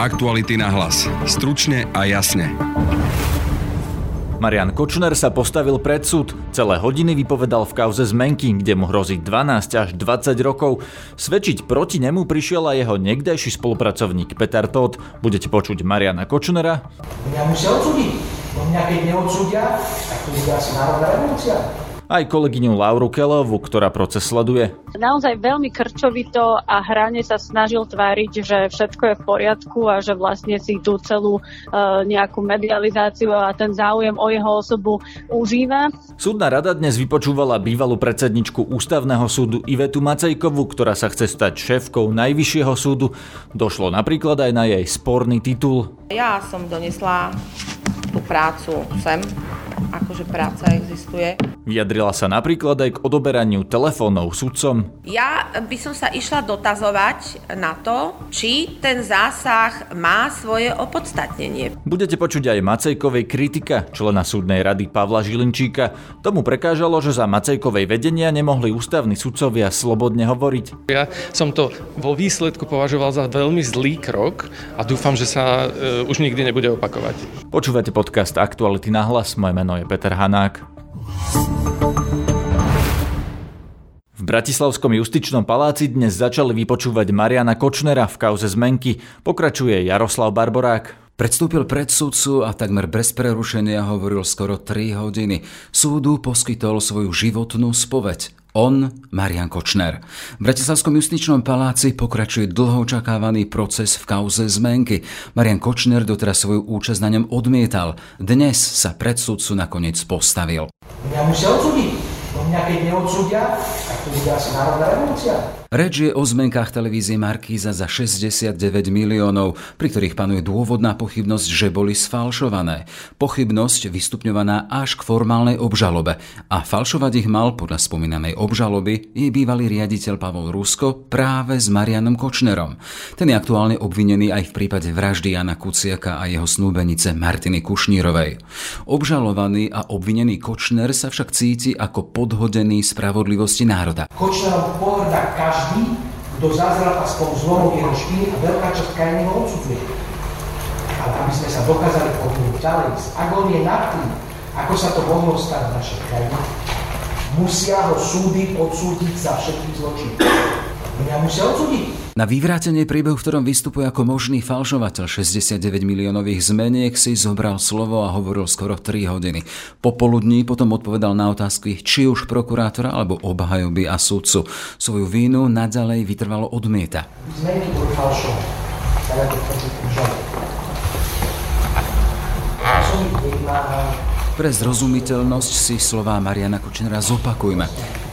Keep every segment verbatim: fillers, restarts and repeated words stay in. Aktuality na hlas. Stručne a jasne. Marian Kočner sa postavil pred súd. Celé hodiny vypovedal v kauze zmenky, kde mu hrozí dvanásť až dvadsať rokov. Svedčiť proti nemu prišiel aj jeho niekdajší spolupracovník Peter Tóth. Budete počuť Mariana Kočnera. Mňa musia odsúdiť. Mňa keď neodsúdia, tak to bude asi národná revolúcia. Aj kolegyňu Lauru Kellöovú, ktorá proces sleduje. Naozaj veľmi krčovito a hráne sa snažil tváriť, že všetko je v poriadku a že vlastne si tú celú e, nejakú medializáciu a ten záujem o jeho osobu užíva. Súdna rada dnes vypočúvala bývalú predsedničku Ústavného súdu Ivetu Macejkovú, ktorá sa chce stať šéfkou Najvyššieho súdu. Došlo napríklad aj na jej sporný titul. Ja som donesla tú prácu sem, akože práca existuje. Vyjadrila sa napríklad aj k odoberaniu telefónov sudcom. Ja by som sa išla dotazovať na to, či ten zásah má svoje opodstatnenie. Budete počuť aj Macejkovej kritika člena súdnej rady Pavla Žilinčíka. Tomu prekážalo, že za Macejkovej vedenia nemohli ústavní sudcovia slobodne hovoriť. Ja som to vo výsledku považoval za veľmi zlý krok a dúfam, že sa e, už nikdy nebude opakovať. Počúvate podcast Aktuality na hlas. Moje meno je Peter Hanák. V Bratislavskom justičnom paláci dnes začali vypočúvať Mariana Kočnera v kauze zmenky. Pokračuje Jaroslav Barborák. Predstúpil pred sudcu a takmer bez prerušenia hovoril skoro tri hodiny. Súdu poskytol svoju životnú spoveď. On, Marian Kočner. V Bratislavskom justičnom paláci pokračuje dlho očakávaný proces v kauze zmenky. Marian Kočner doteraz svoju účasť na ňom odmietal. Dnes sa pred sudcu nakoniec postavil. Mňa musia odsúdiť. Mňa keď neodsúdia, tak to bude asi národná revolúcia. Reč je o zmenkách televízie Markíza za šesťdesiatdeväť miliónov, pri ktorých panuje dôvodná pochybnosť, že boli sfalšované. Pochybnosť vystupňovaná až k formálnej obžalobe a falšovať ich mal podľa spomínanej obžaloby jej bývalý riaditeľ Pavol Rusko práve s Marianom Kočnerom. Ten je aktuálne obvinený aj v prípade vraždy Jana Kuciaka a jeho snúbenice Martiny Kušnírovej. Obžalovaný a obvinený Kočner sa však cíti ako podhodený spravodlivosti národa. Kočnerom pohrdá každý Každý, kto zazrel aspoň zlomok jeho špiny a veľká časť krajiny ho odsudzuje. Ale aby sme sa dokázali pohnúť ďalej z agónie nad tým, ako sa to mohlo stať v našej krajine, musia ho súdy odsúdiť za všetky zločiny. Mňa musia odsúdiť. Na vyvrátenie príbehu, v ktorom vystupuje ako možný falšovateľ šesťdesiatdeväť miliónových zmeniek, si zobral slovo a hovoril skoro tri hodiny. Popoludní potom odpovedal na otázky či už prokurátora alebo obhajoby a sudcu. Svoju vínu naďalej vytrvalo odmieta. Zmenky boli falšované. Teda to tvrdí žalobca. Pre zrozumiteľnosť si slová Mariana Kočnera zopakujme.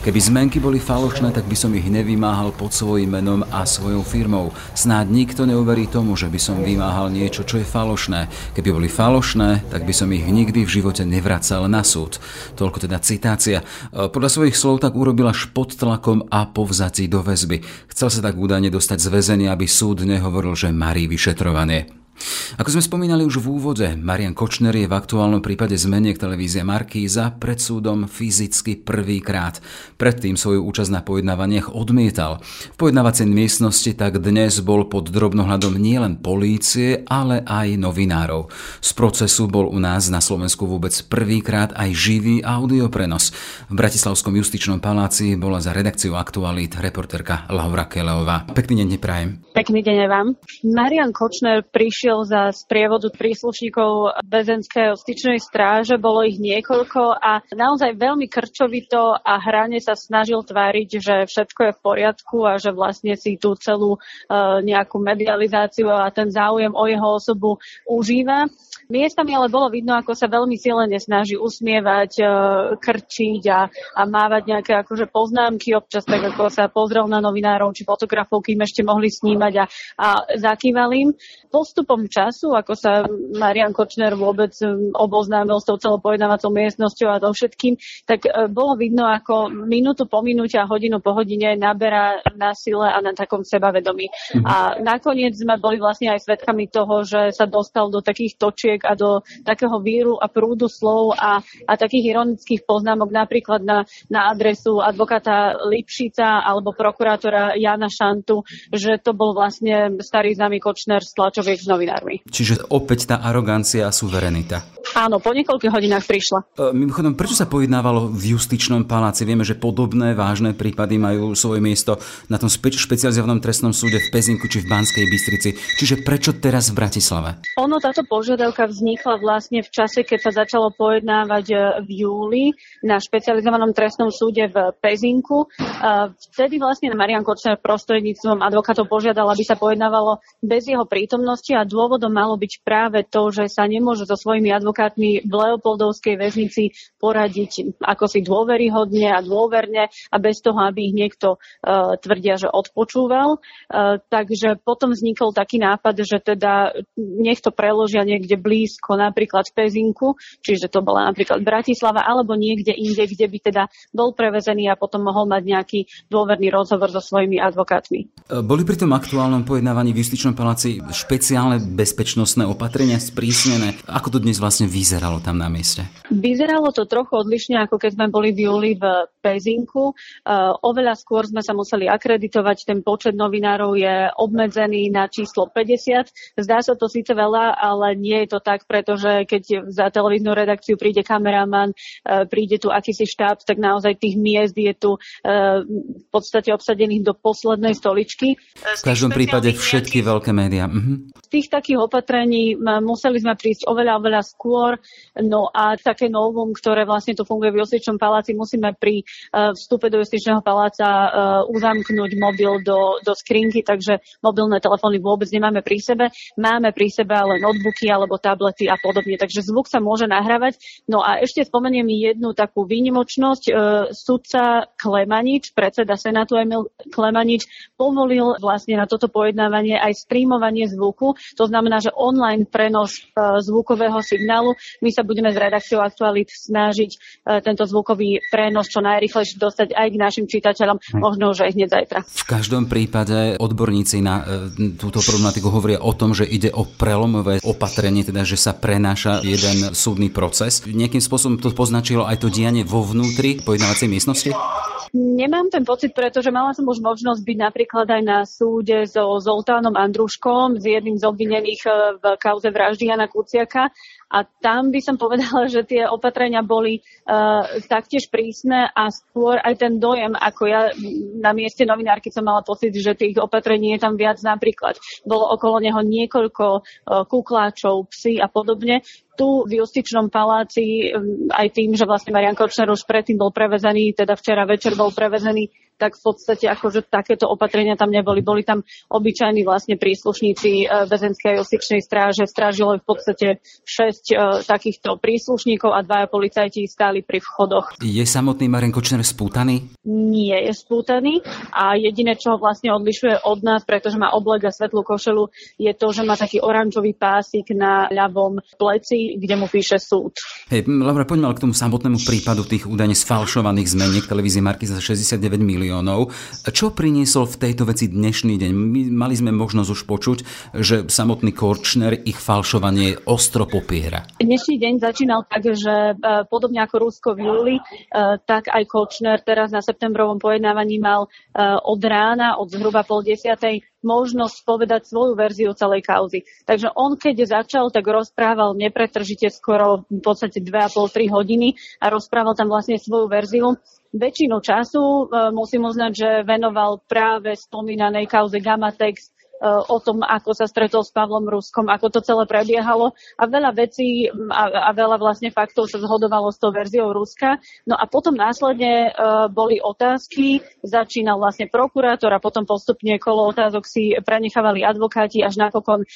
Keby zmenky boli falošné, tak by som ich nevymáhal pod svojím menom a svojou firmou. Snáď nikto neuverí tomu, že by som vymáhal niečo, čo je falošné. Keby boli falošné, tak by som ich nikdy v živote nevracal na súd. Toľko teda citácia. Podľa svojich slov tak urobil až pod tlakom a po vzatí do väzby. Chcel sa tak údajne dostať z väzenia, aby súd nehovoril, že marí vyšetrovanie. Ako sme spomínali už v úvode, Marian Kočner je v aktuálnom prípade zmeniek televízie Markíza pred súdom fyzicky prvýkrát. Predtým svoju účasť na pojednávaniach odmietal. V pojednávacej miestnosti tak dnes bol pod drobnohľadom nielen polície, ale aj novinárov. Z procesu bol u nás na Slovensku vôbec prvýkrát aj živý audioprenos. V Bratislavskom justičnom paláci bola za redakciu Aktualít reportérka Laura Kellöová. Pekný deň prajem. Pekný deň vám. Marian Kočner prišiel za sprievodu príslušníkov Väzenskej justičnej stráže, bolo ich niekoľko a naozaj veľmi krčovito a hráne sa snažil tváriť, že všetko je v poriadku a že vlastne si tú celú e, nejakú medializáciu a ten záujem o jeho osobu užíva. Miestami ale bolo vidno, ako sa veľmi silene snaží usmievať, e, krčiť a, a mávať nejaké akože poznámky, občas tak ako sa pozrel na novinárov či fotografov, kým ešte mohli snímať a, a zakýval im. Postupom času, ako sa Marian Kočner vôbec oboznámil s tou celou pojednávacou miestnosťou a to všetkým, tak bolo vidno, ako minútu po minúte a hodinu po hodine naberá na sile a na takom sebavedomí. Mhm. A nakoniec sme boli vlastne aj svedkami toho, že sa dostal do takých točiek a do takého víru a prúdu slov a, a takých ironických poznámok napríklad na, na adresu advokáta Lipšica alebo prokurátora Jana Šantu, že to bol vlastne starý známy Kočner z tlačoviek s novinármi. Čiže opäť tá arogancia a suverenita. Áno, po niekoľkých hodinách prišla. E, mimochodom, prečo sa pojednávalo v justičnom paláci? Vieme, že podobné vážne prípady majú svoje miesto na tom spe- špecializovanom trestnom súde v Pezinku či v Banskej Bystrici. Čiže prečo teraz v Bratislave? Ono, táto požiadavka vznikla vlastne v čase, keď sa začalo pojednávať v júli na špecializovanom trestnom súde v Pezinku. Vtedy vlastne Marian Kočner prostredníctvom advokátov požiadal, aby sa pojednávalo bez jeho prítomnosti a dôvodom malo byť práve to, že sa nemôže so svojimi advokátmi v Leopoldovskej väznici poradiť ako si dôveryhodne a dôverne a bez toho, aby ich niekto e, tvrdia, že odpočúval. E, takže potom vznikol taký nápad, že teda nech to preložia niekde blízko, napríklad v Pezinku, čiže to bola napríklad Bratislava, alebo niekde inde, kde by teda bol prevezený a potom mohol mať nejaký dôverný rozhovor so svojimi advokátmi. Boli pri tom aktuálnom pojednávaní v Justičnom paláci špeciálne bezpečnostné opatrenia sprísnené? Ako to dnes vlastne vyzeralo tam na mieste? Vyzeralo to trochu odlišne, ako keď sme boli v júli v Pezinku. E, oveľa skôr sme sa museli akreditovať, ten počet novinárov je obmedzený na číslo päťdesiat. Zdá sa to síce veľa, ale nie je to tak, pretože keď za televíznu redakciu príde kameraman, e, príde tu akýsi štáb, tak naozaj tých miest je tu e, v podstate obsadených do poslednej stoličky. V každom prípade všetky veľké médiá. Mhm. Z tých takých opatrení museli sme prísť oveľa, oveľa skôr. No a také novum, ktoré vlastne tu funguje v Justičnom paláci, musíme pri vstupe do Justičného paláca uzamknúť mobil do, do skrinky, takže mobilné telefóny vôbec nemáme pri sebe. Máme pri sebe len notebooky alebo tablety a podobne, takže zvuk sa môže nahrávať. No a ešte spomeniem jednu takú výnimočnosť. Sudca Klemanič, predseda Senátu Emil Klemanič, povolil vlastne na toto pojednávanie aj streamovanie zvuku. To znamená, že online prenos zvukového signálu. My sa budeme z redakciou Aktuality snažiť tento zvukový prenos čo najrýchlejšie dostať aj k našim čitateľom, možno už aj hneď zajtra. V každom prípade odborníci na túto problematiku hovoria o tom, že ide o prelomové opatrenie, teda že sa prenáša jeden súdny proces. Nejakým spôsobom to poznačilo aj to dianie vo vnútri pojednávacej miestnosti? Nemám ten pocit, pretože mala som už možnosť byť napríklad aj na súde so Zoltánom Andruškom, z jedným z obvinených v kauze vraždy Jana Kuciaka. A tam by som povedala, že tie opatrenia boli uh, taktiež prísne a skôr aj ten dojem, ako ja na mieste novinárky som mala pocit, že tých opatrení je tam viac, napríklad bolo okolo neho niekoľko uh, kukláčov, psi a podobne. Tu v Justičnom paláci um, aj tým, že vlastne Marian Kočner už predtým bol prevezený, teda včera večer bol prevezený, tak v podstate akože takéto opatrenia tam neboli. Boli tam obyčajní vlastne príslušníci Väzenskej justičnej stráže. Strážilo v podstate šesť takýchto príslušníkov a dvaja policajti stáli pri vchodoch. Je samotný Marian Kočner spútaný? Nie je spútaný a jediné, čo ho vlastne odlišuje od nás, pretože má oblek a svetlú košelu, je to, že má taký oranžový pásik na ľavom pleci, kde mu píše súd. Hej, Laura, poďme ale k tomu samotnému prípadu tých údajne sfalšovaných zmeniek televízie Markíza za šesťdesiatdeväť miliónov. Čo priniesol v tejto veci dnešný deň? My mali sme možnosť už počuť, že samotný Kočner ich falšovanie ostro popiera. Dnešný deň začínal tak, že podobne ako Rusko v júli, tak aj Kočner teraz na septembrovom pojednávaní mal od rána, od zhruba pol desiatej, možnosť povedať svoju verziu celej kauzy. Takže on, keď začal, tak rozprával nepretržite skoro v podstate dve a pol až tri hodiny a rozprával tam vlastne svoju verziu. Väčšinu času musím uznať, že venoval práve spomínanej kauze Gamatext, o tom, ako sa stretol s Pavlom Ruskom, ako to celé prebiehalo a veľa vecí a, a veľa vlastne faktov sa zhodovalo s tou verziou Ruska. No a potom následne e, boli otázky, začínal vlastne prokurátor a potom postupne kolo otázok si prenechávali advokáti až napokon e,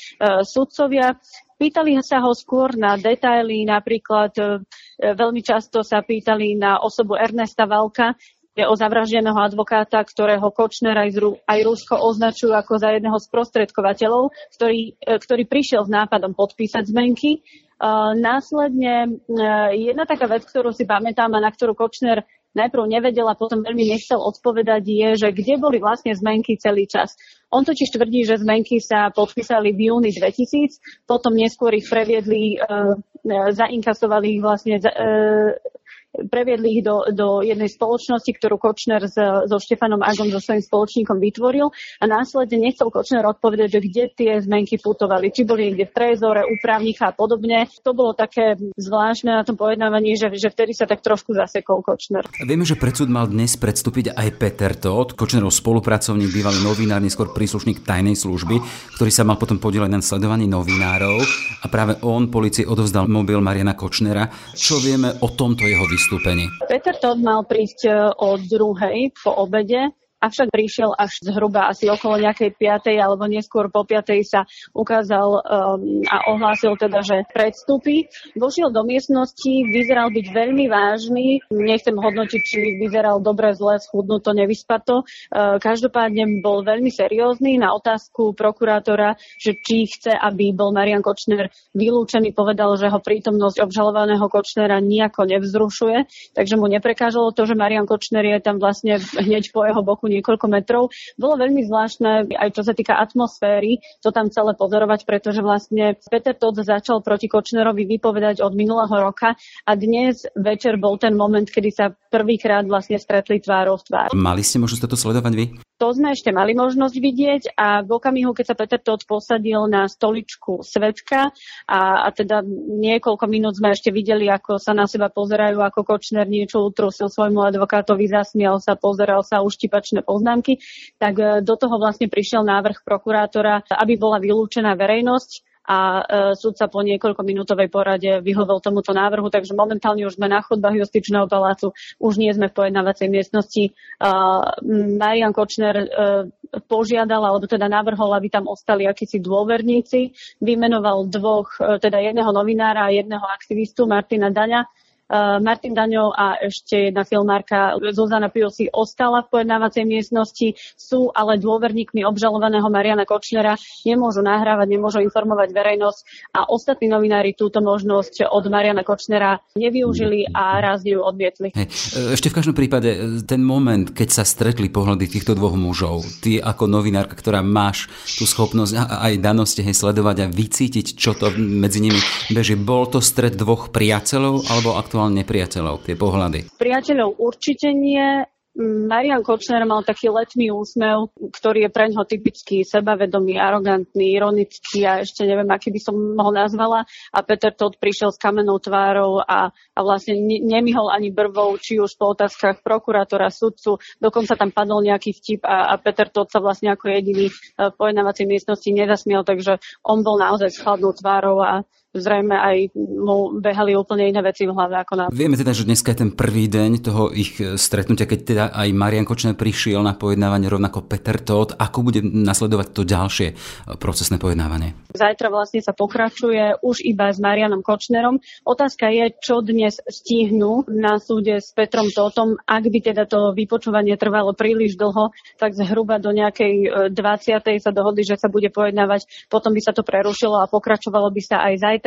sudcovia. Pýtali sa ho skôr na detaily, napríklad e, veľmi často sa pýtali na osobu Ernesta Valka, o zavraždeného advokáta, ktorého Kočner aj, Ru- aj Rusko označujú ako za jedného z prostredkovateľov, ktorý, ktorý prišiel s nápadom podpísať zmenky. Uh, následne uh, jedna taká vec, ktorú si pamätám a na ktorú Kočner najprv nevedel a potom veľmi nechcel odpovedať, je, že kde boli vlastne zmenky celý čas. On totiž tvrdí, že zmenky sa podpísali v júni dvetisíc, potom neskôr ich previedli, uh, zainkasovali ich vlastne... Uh, previedli ich do, do jednej spoločnosti, ktorú Kočner z, so Štefanom Agom, so svojím spoločníkom vytvoril a následne nechcel Kočner odpovedať, že kde tie zmenky putovali, či boli niekde v trézore, u právnika a podobne. To bolo také zvláštne na tom pojednávaní, že, že vtedy sa tak trošku zasekol Kočner. Vieme, že pred súd mal dnes predstúpiť aj Peter Tóth, Kočnerov spolupracovník, bývalý novinár, neskôr príslušník tajnej služby, ktorý sa mal potom podieľať na sledovaní novinárov a práve on polícii odovzdal mobil Mariana Kočnera. Čo vieme o tomto jeho vystúpení? Peter Tóth mal prísť o druhej po obede. Avšak prišiel až zhruba asi okolo nejakej piatej alebo neskôr po piatej sa ukázal um, a ohlásil teda, že predstúpi. Vošiel do miestnosti, vyzeral byť veľmi vážny. Nechcem hodnotiť, či vyzeral dobre, zle, schudnuto, nevyspato. Uh, každopádne bol veľmi seriózny. Na otázku prokurátora, že či chce, aby bol Marian Kočner vylúčený, povedal, že ho prítomnosť obžalovaného Kočnera nijako nevzrušuje. Takže mu neprekážalo to, že Marian Kočner je tam vlastne hneď po jeho boku niekoľko metrov. Bolo veľmi zvláštne aj čo sa týka atmosféry to tam celé pozorovať, pretože vlastne Peter Tóth začal proti Kočnerovi vypovedať od minulého roka a dnes večer bol ten moment, kedy sa prvýkrát vlastne stretli tvárou v tvár. Mali ste možnosť toto sledovať vy? To sme ešte mali možnosť vidieť a v okamihu, keď sa Peter Tóth posadil na stoličku svedka a, a teda niekoľko minút sme ešte videli, ako sa na seba pozerajú, ako Kočner niečo utrusil svojmu advokátovi, zasmial sa, pozeral sa, uštipačné poznámky, tak do toho vlastne prišiel návrh prokurátora, aby bola vylúčená verejnosť. A súdca po niekoľkominútovej porade vyhovel tomuto návrhu, takže momentálne už sme na chodbách Justičného palácu, už nie sme v pojednávacej miestnosti. Marian Kočner požiadal, alebo teda navrhol, aby tam ostali akísi dôverníci, vymenoval dvoch, teda jedného novinára a jedného aktivistu, Martina Daňa. Martin Daňov a ešte jedna filmárka Zuzana Piusi ostala v pojednávacej miestnosti, sú ale dôverníkmi obžalovaného Mariana Kočnera, nemôžu nahrávať, nemôžu informovať verejnosť a ostatní novinári túto možnosť od Mariana Kočnera nevyužili a raz ju odmietli. Hej. Ešte v každom prípade ten moment, keď sa stretli pohľady týchto dvoch mužov, ty ako novinárka, ktorá máš tú schopnosť aj danosti sledovať a vycítiť, čo to medzi nimi beží, bol to stret dvoch priateľov alebo aktuálne nepriateľov, tie pohľady? Priateľov určite nie. Marian Kočner mal taký letmý úsmev, ktorý je preňho typický, sebavedomý, arogantný, ironický a ešte neviem, aký by som ho nazvala. A Peter Tóth prišiel s kamennou tvárou a, a vlastne nemihol ani brvou, či už po otázkach prokurátora, sudcu. Dokonca tam padol nejaký vtip a, a Peter Tóth sa vlastne ako jediný v pojednávacej miestnosti nezasmiel, takže on bol naozaj s chladnou tvárou a zrejme aj mu behali úplne iné veci v hlave ako nám. Vieme teda, že dneska je ten prvý deň toho ich stretnutia, keď teda aj Marian Kočner prišiel na pojednávanie, rovnako Peter Tóth. Ako bude nasledovať to ďalšie procesné pojednávanie? Zajtra vlastne sa pokračuje už iba s Marianom Kočnerom. Otázka je, čo dnes stihnú na súde s Petrom Tóthom. Ak by teda to vypočúvanie trvalo príliš dlho, tak zhruba do nejakej dvadsiatej sa dohodli, že sa bude pojednávať. Potom by sa to prerušilo a pokračovalo by sa aj zajtra.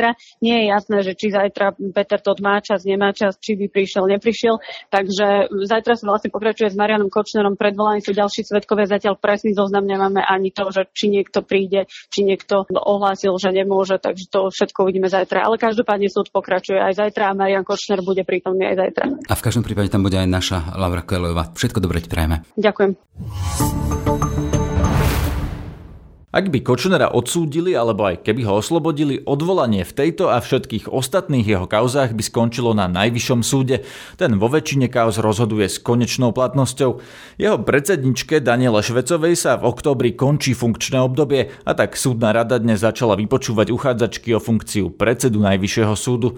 Nie je jasné, že či zajtra Peter Tóth má čas, nemá čas, či by prišiel, neprišiel. Takže zajtra sa vlastne pokračuje s Marianom Kočnerom, predvolaní sú ďalší svedkovia, zatiaľ presný zoznam nemáme ani to, že či niekto príde, či niekto ohlásil, že nemôže, takže to všetko uvidíme zajtra. Ale každopádne súd pokračuje aj zajtra a Marian Kočner bude prítomný aj zajtra. A v každom prípade tam bude aj naša Laura Kellöová. Všetko dobre ti prajeme. Ďakujem. Ak by Kočnera odsúdili, alebo aj keby ho oslobodili, odvolanie v tejto a všetkých ostatných jeho kauzách by skončilo na Najvyššom súde. Ten vo väčšine kauz rozhoduje s konečnou platnosťou. Jeho predsedničke Daniele Švecovej sa v októbri končí funkčné obdobie a tak súdna rada dnes začala vypočúvať uchádzačky o funkciu predsedu Najvyššieho súdu.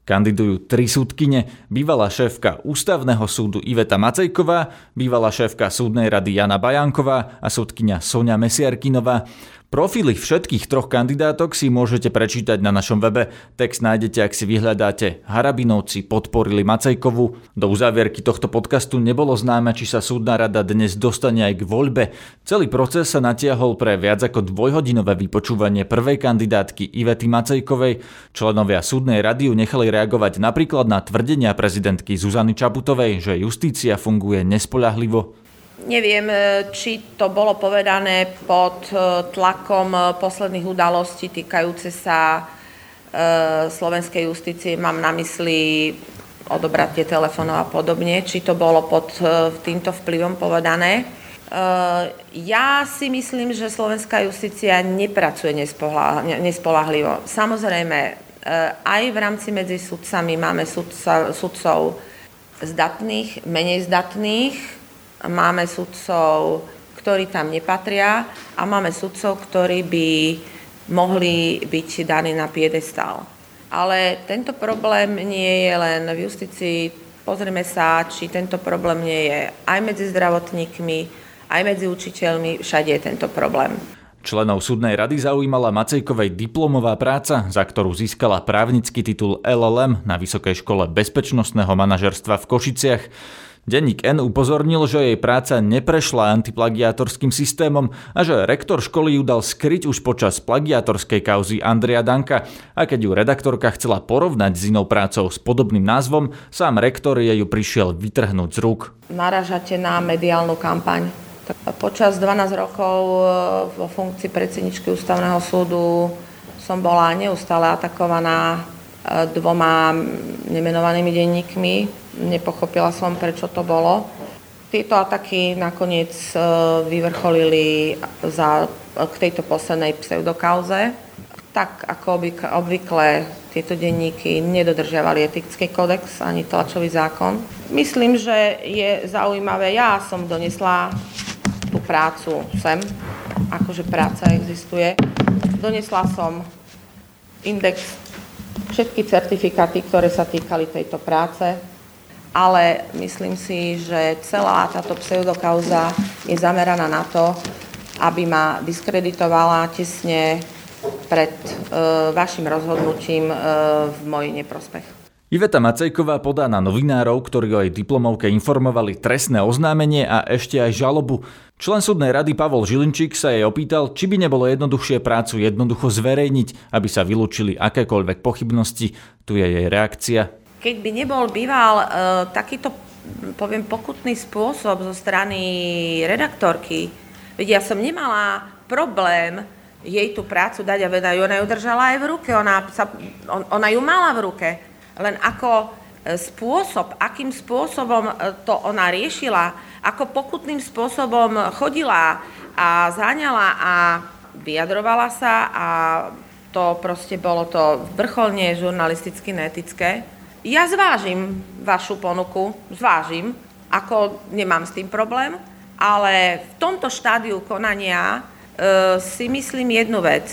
Kandidujú tri súdkyne, bývalá šéfka Ústavného súdu Iveta Macejková, bývalá šéfka Súdnej rady Jana Bajánková a súdkyňa Soňa Mesiarkinová. Profily všetkých troch kandidátok si môžete prečítať na našom webe. Text nájdete, ak si vyhľadáte Harabinovci podporili Macejkovú. Do uzávierky tohto podcastu nebolo známe, či sa súdna rada dnes dostane aj k voľbe. Celý proces sa natiahol pre viac ako dvojhodinové vypočúvanie prvej kandidátky Ivety Macejkovej. Členovia súdnej rady ju nechali reagovať napríklad na tvrdenia prezidentky Zuzany Čaputovej, že justícia funguje nespoľahlivo. Neviem, či to bolo povedané pod tlakom posledných udalostí týkajúce sa slovenskej justície. Mám na mysli odobrať tie telefóny a podobne, či to bolo pod týmto vplyvom povedané. Ja si myslím, že slovenská justícia nepracuje nespoľahlivo. Samozrejme, aj v rámci medzi sudcami máme sudca, sudcov zdatných, menej zdatných, máme sudcov, ktorí tam nepatria a máme sudcov, ktorí by mohli byť daní na piedestál. Ale tento problém nie je len v justícii. Pozrime sa, či tento problém nie je aj medzi zdravotníkmi, aj medzi učiteľmi, všade je tento problém. Členov súdnej rady zaujímala Macejkovej diplomová práca, za ktorú získala právnický titul el el em na Vysokej škole bezpečnostného manažerstva v Košiciach. Denník N upozornil, že jej práca neprešla antiplagiátorským systémom a že rektor školy ju dal skryť už počas plagiátorskej kauzy Andreja Danka, a keď ju redaktorka chcela porovnať s inou prácou s podobným názvom, sám rektor jej ju prišiel vytrhnúť z rúk. Naražate na mediálnu kampaň. Počas dvanásť rokov vo funkcii predsedničky Ústavného súdu som bola neustále atakovaná dvoma nemenovanými denníkmi. Nepochopila som, prečo to bolo. Tieto ataky nakoniec vyvrcholili za, k tejto poslednej pseudokauze. Tak ako obvykle tieto denníky nedodržiavali etický kodex ani tlačový zákon. Myslím, že je zaujímavé, ja som donesla tú prácu sem, akože práca existuje. Donesla som index, všetky certifikáty, ktoré sa týkali tejto práce, ale myslím si, že celá táto pseudokauza je zameraná na to, aby ma diskreditovala tesne pred e, vašim rozhodnutím e, v môj neprospech. Iveta Macejková podá na novinárov, ktorí o jej diplomovke informovali, trestné oznámenie a ešte aj žalobu. Člen súdnej rady Pavol Žilinčík sa jej opýtal, či by nebolo jednoduchšie prácu jednoducho zverejniť, aby sa vylúčili akékoľvek pochybnosti. Tu je jej reakcia. Keď by nebol býval e, takýto, poviem, pokutný spôsob zo strany redaktorky, veď ja som nemala problém jej tú prácu dať a veď ona ju držala aj v ruke, ona, sa, on, ona ju mala v ruke. Len ako spôsob, akým spôsobom to ona riešila, ako pokutným spôsobom chodila a zháňala a vyjadrovala sa a to proste bolo to vrcholne žurnalisticky neetické. Ja zvážim vašu ponuku, zvážim, ako nemám s tým problém, ale v tomto štádiu konania e, si myslím jednu vec,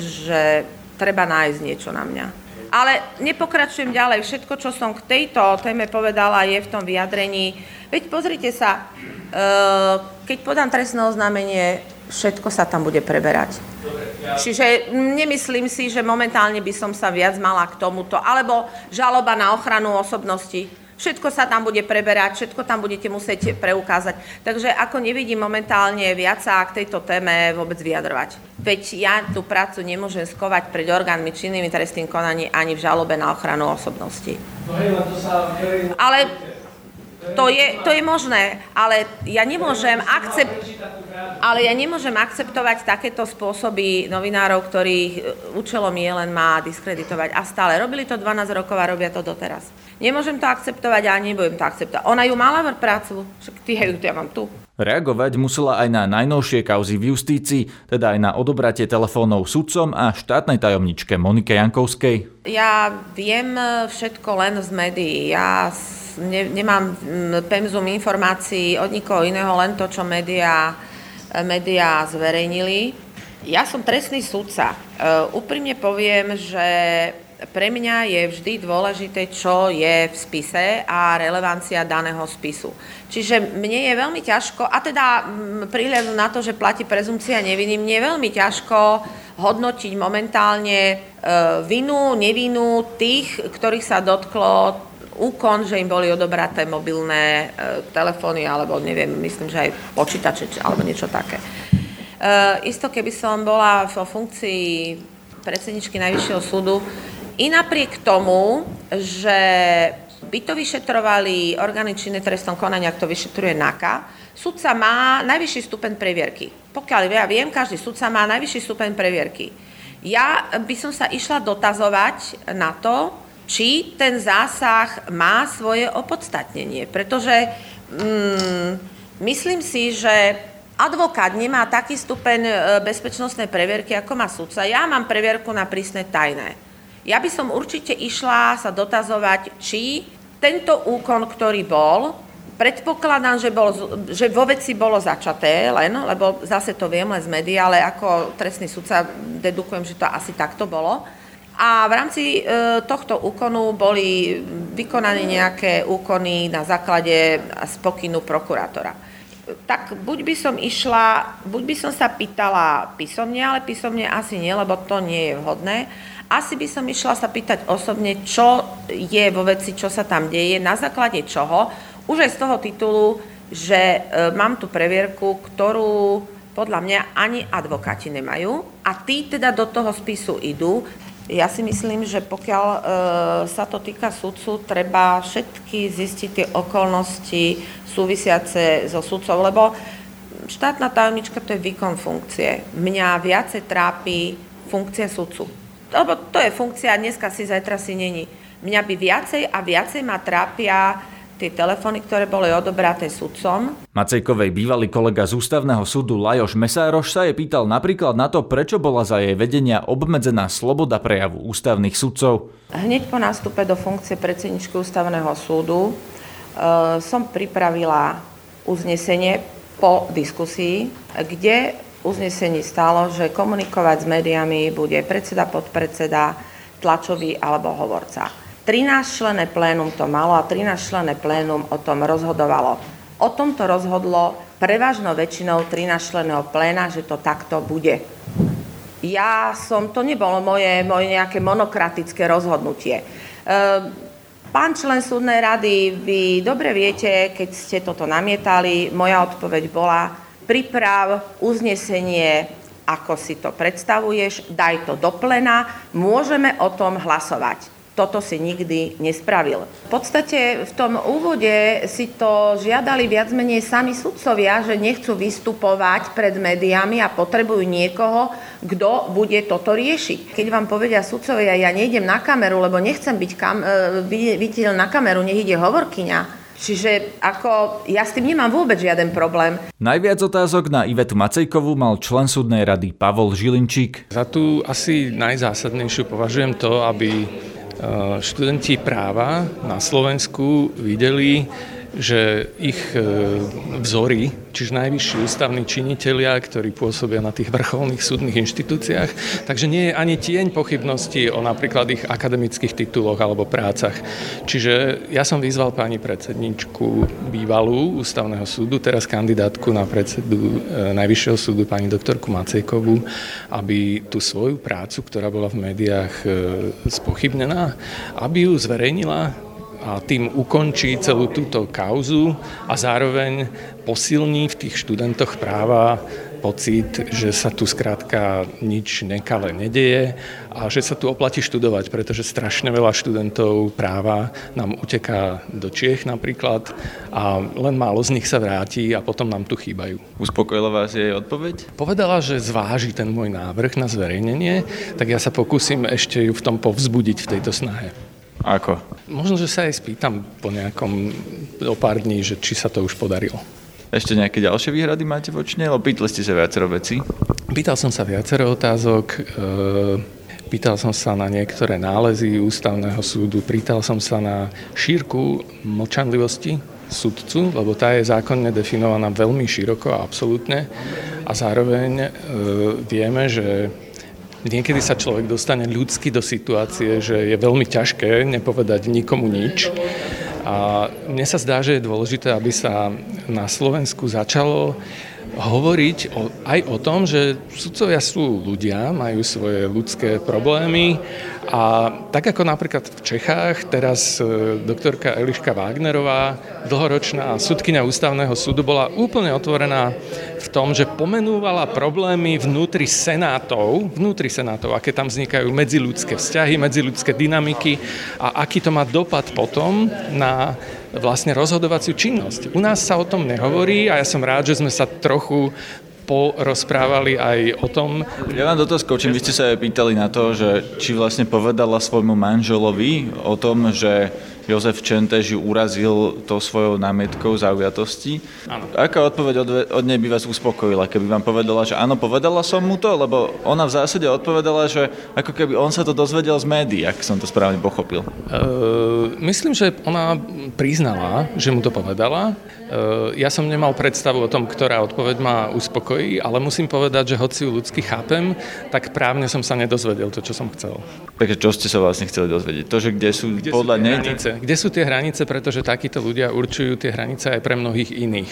že treba nájsť niečo na mňa. Ale nepokračujem ďalej. Všetko, čo som k tejto téme povedala, je v tom vyjadrení. Veď pozrite sa, keď podám trestné oznámenie, všetko sa tam bude preberať. Čiže nemyslím si, že momentálne by som sa viac mala k tomuto. Alebo žaloba na ochranu osobnosti. Všetko sa tam bude preberať, všetko tam budete musieť preukázať. Takže ako nevidím momentálne viac sa k tejto téme vôbec vyjadrovať. Veď ja tú prácu nemôžem skovať pred orgánmi činnými trestným konaním ani v žalobe na ochranu osobnosti. Ale to je, to je možné, ale ja nemôžem akcept... ale ja nemôžem akceptovať takéto spôsoby novinárov, ktorých účelom je len má diskreditovať. A stále robili to dvanásť rokov a robia to doteraz. Nemôžem to akceptovať a nebudem to akceptovať. Ona ju mala v prácu, však ty ju ja mám tu. Reagovať musela aj na najnovšie kauzy v justícii, teda aj na odobratie telefónov sudcom a štátnej tajomničke Monike Jankovskej. Ja viem všetko len z médií. Ja ne, nemám pemzum informácií od nikoho iného, len to, čo médiá, médiá zverejnili. Ja som trestný sudca. Úprimne poviem, že... Pre mňa je vždy dôležité, čo je v spise a relevancia daného spisu. Čiže mne je veľmi ťažko, a teda prihľadom na to, že platí prezumcia neviny, mne je veľmi ťažko hodnotiť momentálne vinu, nevinu tých, ktorých sa dotklo úkon, že im boli odobraté mobilné telefóny, alebo neviem, myslím, že aj počítače, alebo niečo také. Isto, keby som bola vo funkcii predsedničky Najvyššieho súdu, i napriek tomu, že by to vyšetrovali orgány činné v trestnom konaní, ak to vyšetruje NAKA, sudca má najvyšší stupeň previerky. Pokiaľ ja viem, každý sudca má najvyšší stupeň previerky. Ja by som sa išla dotazovať na to, či ten zásah má svoje opodstatnenie. Pretože mm, myslím si, že advokát nemá taký stupeň bezpečnostnej previerky, ako má sudca. Ja mám previerku na prísne tajné. Ja by som určite išla sa dotazovať, či tento úkon, ktorý bol, predpokladám, že, bol, že vo veci bolo začaté len, lebo zase to viem len z médií, ale ako trestný sudca dedukujem, že to asi takto bolo. A v rámci tohto úkonu boli vykonané nejaké úkony na základe spokynu prokurátora. Tak buď by som išla, buď by som sa pýtala písomne, ale písomne asi nie, lebo to nie je vhodné. Asi by som išla sa pýtať osobne, čo je vo veci, čo sa tam deje, na základe čoho. Už aj z toho titulu, že mám tú previerku, ktorú podľa mňa ani advokáti nemajú a tí teda do toho spisu idú. Ja si myslím, že pokiaľ e, sa to týka sudcu, treba všetky zistiť tie okolnosti súvisiace so sudcom, lebo štátna tajomnička to je výkon funkcie. Mňa viacej trápi funkcia sudcu. Lebo to je funkcia dneska si, zajtra si není. Mňa by viacej a viacej ma trápia tie telefóny, ktoré boli odobraté sudcom. Macejkovej bývalý kolega z Ústavného súdu Lajoš Mesároš sa jej pýtal napríklad na to, prečo bola za jej vedenia obmedzená sloboda prejavu ústavných sudcov. Hneď po nástupe do funkcie predsedničky Ústavného súdu e, som pripravila uznesenie po diskusii, kde uznesení stálo, že komunikovať s médiami bude predseda, podpredseda, tlačový alebo hovorca. trinásťčlenné plénum to malo a trinásťčlenné plénum o tom rozhodovalo. O tomto rozhodlo prevažnou väčšinou trinásťčlenného pléna, že to takto bude. Ja som, to nebolo moje, moje nejaké monokratické rozhodnutie. Pán člen súdnej rady, vy dobre viete, keď ste toto namietali, moja odpoveď bola, priprav uznesenie, ako si to predstavuješ, daj to do pléna, môžeme o tom hlasovať. Toto si nikdy nespravil. V podstate v tom úvode si to žiadali viac menej sami sudcovia, že nechcú vystupovať pred médiami a potrebujú niekoho, kto bude toto riešiť. Keď vám povedia sudcovia, ja nejdem na kameru, lebo nechcem byť kam, viditeľ na kameru, nech ide hovorkyňa. Čiže ako ja s tým nemám vôbec žiaden problém. Najviac otázok na Ivetu Macejkovú mal člen súdnej rady Pavol Žilinčík. Za tú asi najzásadnejšiu považujem to, aby študenti práva na Slovensku videli, že ich vzory, čiže najvyšší ústavní činitelia, ktorí pôsobia na tých vrcholných súdnych inštitúciách, takže nie je ani tieň pochybnosti o napríklad ich akademických tituloch alebo prácach. Čiže ja som vyzval pani predsedničku bývalú Ústavného súdu, teraz kandidátku na predsedu Najvyššieho súdu, pani doktorku Macejkovú, aby tú svoju prácu, ktorá bola v médiách spochybnená, aby ju zverejnila a tým ukončí celú túto kauzu a zároveň posilní v tých študentoch práva pocit, že sa tu skrátka nič nekale nedeje a že sa tu oplatí študovať, pretože strašne veľa študentov práva nám uteká do Čiech napríklad a len málo z nich sa vráti a potom nám tu chýbajú. Uspokojila vás jej odpoveď? Povedala, že zváži ten môj návrh na zverejnenie, tak ja sa pokúsim ešte ju v tom povzbudiť v tejto snahe. Ako? Možno, že sa aj spýtam po nejakom o pár dní, že či sa to už podarilo. Ešte nejaké ďalšie výhrady máte voči nej? Lebo pýtali ste sa viacero vecí. Pýtal som sa viacero otázok, pýtal som sa na niektoré nálezy Ústavného súdu, pýtal som sa na šírku mlčanlivosti sudcu, lebo tá je zákonne definovaná veľmi široko a absolútne. A zároveň vieme, že niekedy sa človek dostane ľudsky do situácie, že je veľmi ťažké nepovedať nikomu nič. A mne sa zdá, že je dôležité, aby sa na Slovensku začalo hovoriť o, aj o tom, že sudcovia sú ľudia, majú svoje ľudské problémy a tak ako napríklad v Čechách teraz doktorka Eliška Wagnerová, dlhoročná sudkyňa Ústavného súdu, bola úplne otvorená v tom, že pomenúvala problémy vnútri senátov, vnútri senátov, aké tam vznikajú medziľudské vzťahy, medziľudské dynamiky a aký to má dopad potom na vlastne rozhodovaciu činnosť. U nás sa o tom nehovorí a ja som rád, že sme sa trochu porozprávali aj o tom. Ja vám do toho skočím. Vy ste sa pýtali na to, že či vlastne povedala svojmu manželovi o tom, že Jozef Čentež ju urazil to svojou námietkou zaujatosti. Áno. Aká odpoveď od, od nej by vás uspokojila, keby vám povedala, že áno, povedala som mu to? Lebo ona v zásade odpovedala, že ako keby on sa to dozvedel z médií, ak som to správne pochopil. E, myslím, že ona priznala, že mu to povedala. E, ja som nemal predstavu o tom, ktorá odpoveď ma uspokojí, ale musím povedať, že hoci ju ľudsky chápem, tak právne som sa nedozvedel to, čo som chcel. Takže čo ste sa vlastne chceli dozvedieť? To, že kde sú kde podľa nej... Kde sú tie hranice, pretože takíto ľudia určujú tie hranice aj pre mnohých iných.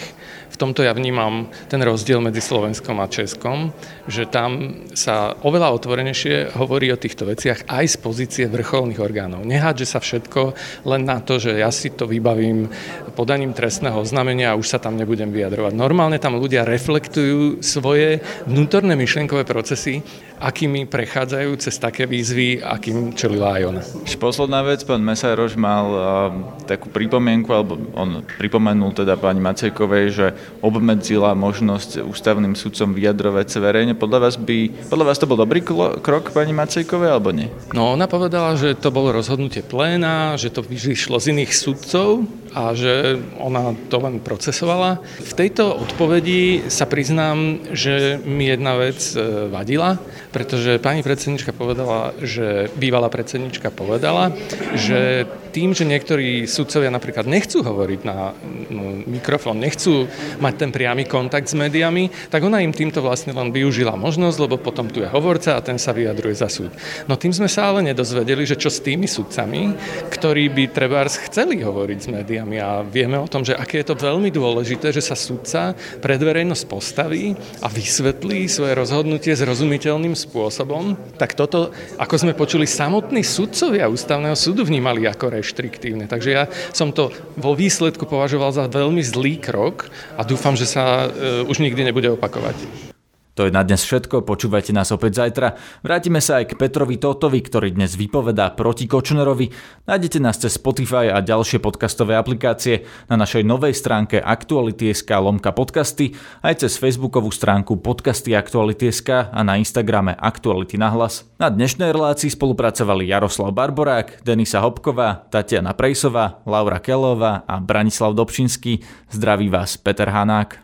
V tomto ja vnímam ten rozdiel medzi Slovenskom a Českom, že tam sa oveľa otvorenejšie hovorí o týchto veciach aj z pozície vrcholných orgánov. Nehádže sa všetko len na to, že ja si to vybavím podaním trestného oznámenia a už sa tam nebudem vyjadrovať. Normálne tam ľudia reflektujú svoje vnútorné myšlienkové procesy, akými prechádzajú cez také výzvy, akým čelila aj ona. Posledná vec, pán Mesároš mal uh, takú pripomienku, alebo on pripomenul teda pani Macejkovej, že obmedzila možnosť ústavným sudcom vyjadrovať sa verejne. Podľa vás by, podľa vás to bol dobrý krok pani Macejkovej, alebo nie? No, ona povedala, že to bolo rozhodnutie pléna, že to vyšlo z iných sudcov a že ona to len procesovala. V tejto odpovedi sa priznám, že mi jedna vec vadila, pretože pani predsednička povedala, že bývalá predsednička povedala, že tým, že niektorí sudcovia napríklad nechcú hovoriť na mikrofón, nechcú mať ten priamy kontakt s médiami, tak ona im týmto vlastne len využila možnosť, lebo potom tu je hovorca a ten sa vyjadruje za súd. No tým sme sa ale nedozvedeli, že čo s tými sudcami, ktorí by trebárs chceli hovoriť s médiami, a vieme o tom, že aké je to veľmi dôležité, že sa sudca pred verejnosť postaví a vysvetlí svoje rozhodnutie zrozumiteľným spôsobom, tak toto, ako sme počuli, samotní sudcovia Ústavného súdu vnímali ako reš- štriktívne. Takže ja som to vo výsledku považoval za veľmi zlý krok a dúfam, že sa e, už nikdy nebude opakovať. To je na dnes všetko, počúvajte nás opäť zajtra. Vrátime sa aj k Petrovi Tótovi, ktorý dnes vypovedá proti Kočnerovi. Nájdete nás cez Spotify a ďalšie podcastové aplikácie, na našej novej stránke Aktuality.sk lomka podcasty, aj cez facebookovú stránku Podcasty Aktuality.sk a na Instagrame Aktuality nahlas. Na dnešnej relácii spolupracovali Jaroslav Barborák, Denisa Hopková, Tatiana Prejsová, Laura Kellöová a Branislav Dobšinský. Zdraví vás Peter Hanák.